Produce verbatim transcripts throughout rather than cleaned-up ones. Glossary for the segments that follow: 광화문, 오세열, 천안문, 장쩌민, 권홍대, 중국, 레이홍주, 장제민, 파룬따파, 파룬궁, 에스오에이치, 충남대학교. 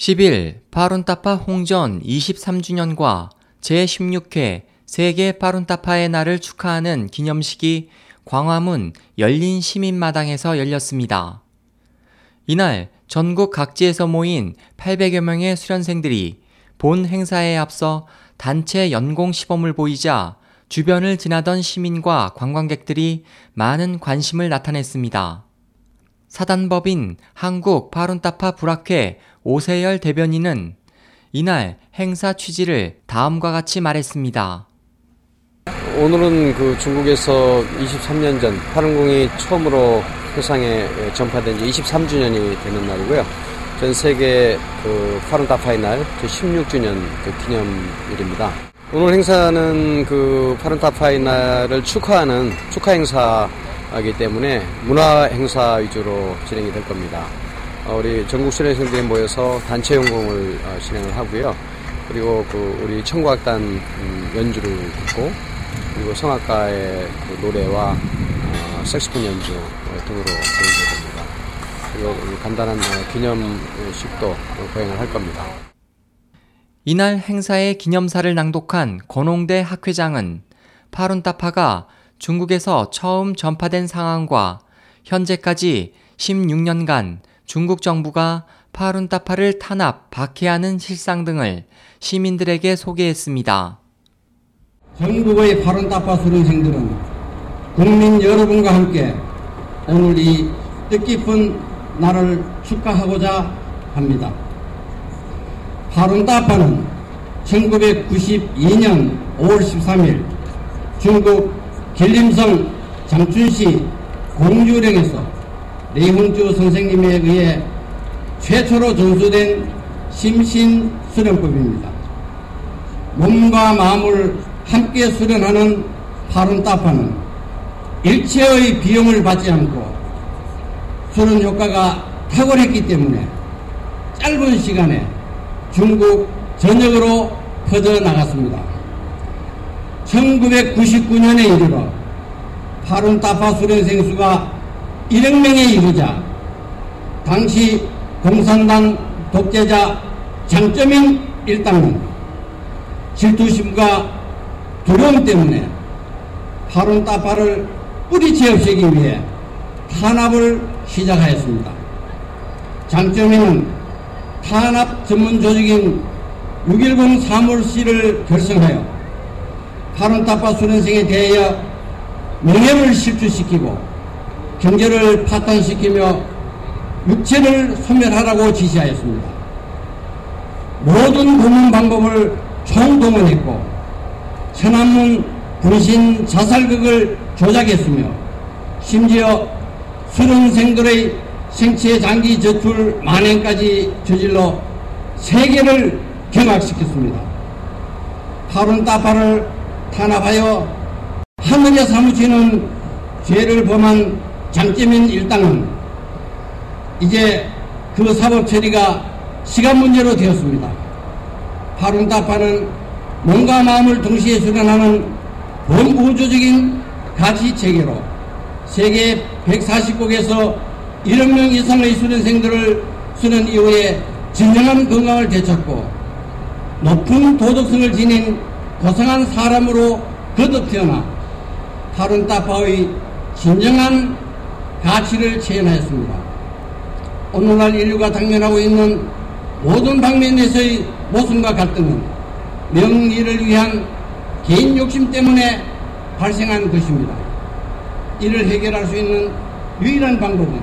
십일. 파룬따파 홍전 이십삼 주년과 제십육 회 세계 파룬따파의 날을 축하하는 기념식이 광화문 열린 시민마당에서 열렸습니다. 이날 전국 각지에서 모인 팔백여 명의 수련생들이 본 행사에 앞서 단체 연공 시범을 보이자 주변을 지나던 시민과 관광객들이 많은 관심을 나타냈습니다. 사단법인 한국 파룬따파 불학회 오세열 대변인은 이날 행사 취지를 다음과 같이 말했습니다. 오늘은 그 중국에서 이십삼 년 전 파룬궁이 처음으로 세상에 전파된 지 이십삼 주년이 되는 날이고요. 전 세계 그 파룬따파의 날 제십육 주년 그 기념일입니다. 오늘 행사는 그 파룬따파의 날을 축하하는 축하 행사 하기 때문에 문화 행사 위주로 진행이 될 겁니다. 우리 전국 수련생들이 모여서 단체 연공을 진행을 하고요. 그리고 그 우리 청구악단 연주를 듣고 그리고 성악가의 그 노래와 색소폰 연주 등으로 보여줄 겁니다. 그리고 간단한 기념식도 거행을 할 겁니다. 이날 행사의 기념사를 낭독한 권홍대 학회장은 파룬따파가 중국에서 처음 전파된 상황과 현재까지 십육 년간 중국 정부가 파룬따파를 탄압, 박해하는 실상 등을 시민들에게 소개했습니다. 전국의 파룬따파 수련생들은 국민 여러분과 함께 오늘 이 뜻깊은 날을 축하하고자 합니다. 파룬따파는 천구백구십이 년 오월 십삼 일 중국 길림성 장춘시 공주령에서 레이홍주 선생님에 의해 최초로 전수된 심신 수련법입니다. 몸과 마음을 함께 수련하는 파룬따파는 일체의 비용을 받지 않고 수련 효과가 탁월했기 때문에 짧은 시간에 중국 전역으로 퍼져나갔습니다. 천구백구십구 년에 이르러 파룬따파 수련생 수가 일억 명에 이르자 당시 공산당 독재자 장쩌민 일당은 질투심과 두려움 때문에 파룬따파를 뿌리째 없애기 위해 탄압을 시작하였습니다. 장쩌민은 탄압 전문 조직인 육일공 사무실을 결성하여 파룬따파 수련생에 대하여 명예를 실추시키고 경제를 파탄시키며 육체를 소멸하라고 지시하였습니다. 모든 고문 방법을 총동원했고 천안문 분신 자살극을 조작했으며 심지어 수련생들의 생체 장기 저출 만행까지 저질러 세계를 경악시켰습니다. 파룬따파를 탄압하여 하늘에 사무치는 죄를 범한 장제민 일당은 이제 그 사법 처리가 시간 문제로 되었습니다. 파룬따파는 몸과 마음을 동시에 수련하는 범우주적인 가치 체계로 세계 백사십 국에서 일억 명 이상의 수련생들을 수련 이후에 진정한 건강을 되찾고 높은 도덕성을 지닌 고상한 사람으로 거듭 태어나 파룬따파의 진정한 가치를 체현하였습니다. 오늘날 인류가 당면하고 있는 모든 방면에서의 모순과 갈등은 명리를 위한 개인 욕심 때문에 발생한 것입니다. 이를 해결할 수 있는 유일한 방법은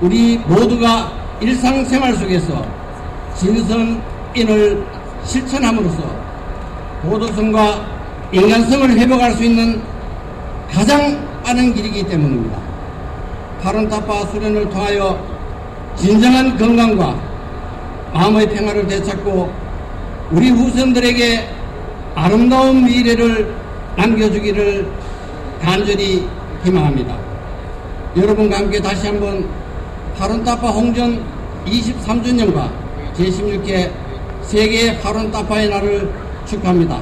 우리 모두가 일상생활 속에서 진선인을 실천함으로써 도덕성과 인간성을 회복할 수 있는 가장 빠른 길이기 때문입니다. 파룬따파 수련을 통하여 진정한 건강과 마음의 평화를 되찾고 우리 후손들에게 아름다운 미래를 남겨주기를 간절히 희망합니다. 여러분과 함께 다시 한번 파룬따파 홍전 이십삼 주년과 제십육 회 세계 파룬따파의 날을 축하합니다.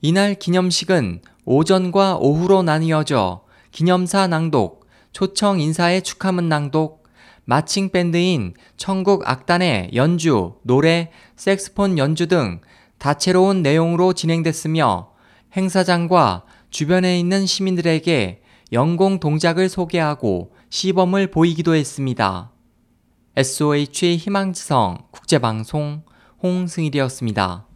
이날 기념식은 오전과 오후로 나뉘어져 기념사 낭독, 초청 인사의 축하문 낭독, 마칭 밴드인 천국 악단의 연주, 노래, 색스폰 연주 등 다채로운 내용으로 진행됐으며 행사장과 주변에 있는 시민들에게 영공 동작을 소개하고 시범을 보이기도 했습니다. 에스오에이치 희망지성 국제방송 홍승일이었습니다.